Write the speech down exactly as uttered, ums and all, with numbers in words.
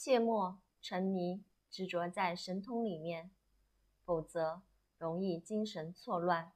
切莫沉迷执着在神通里面，否则容易精神错乱。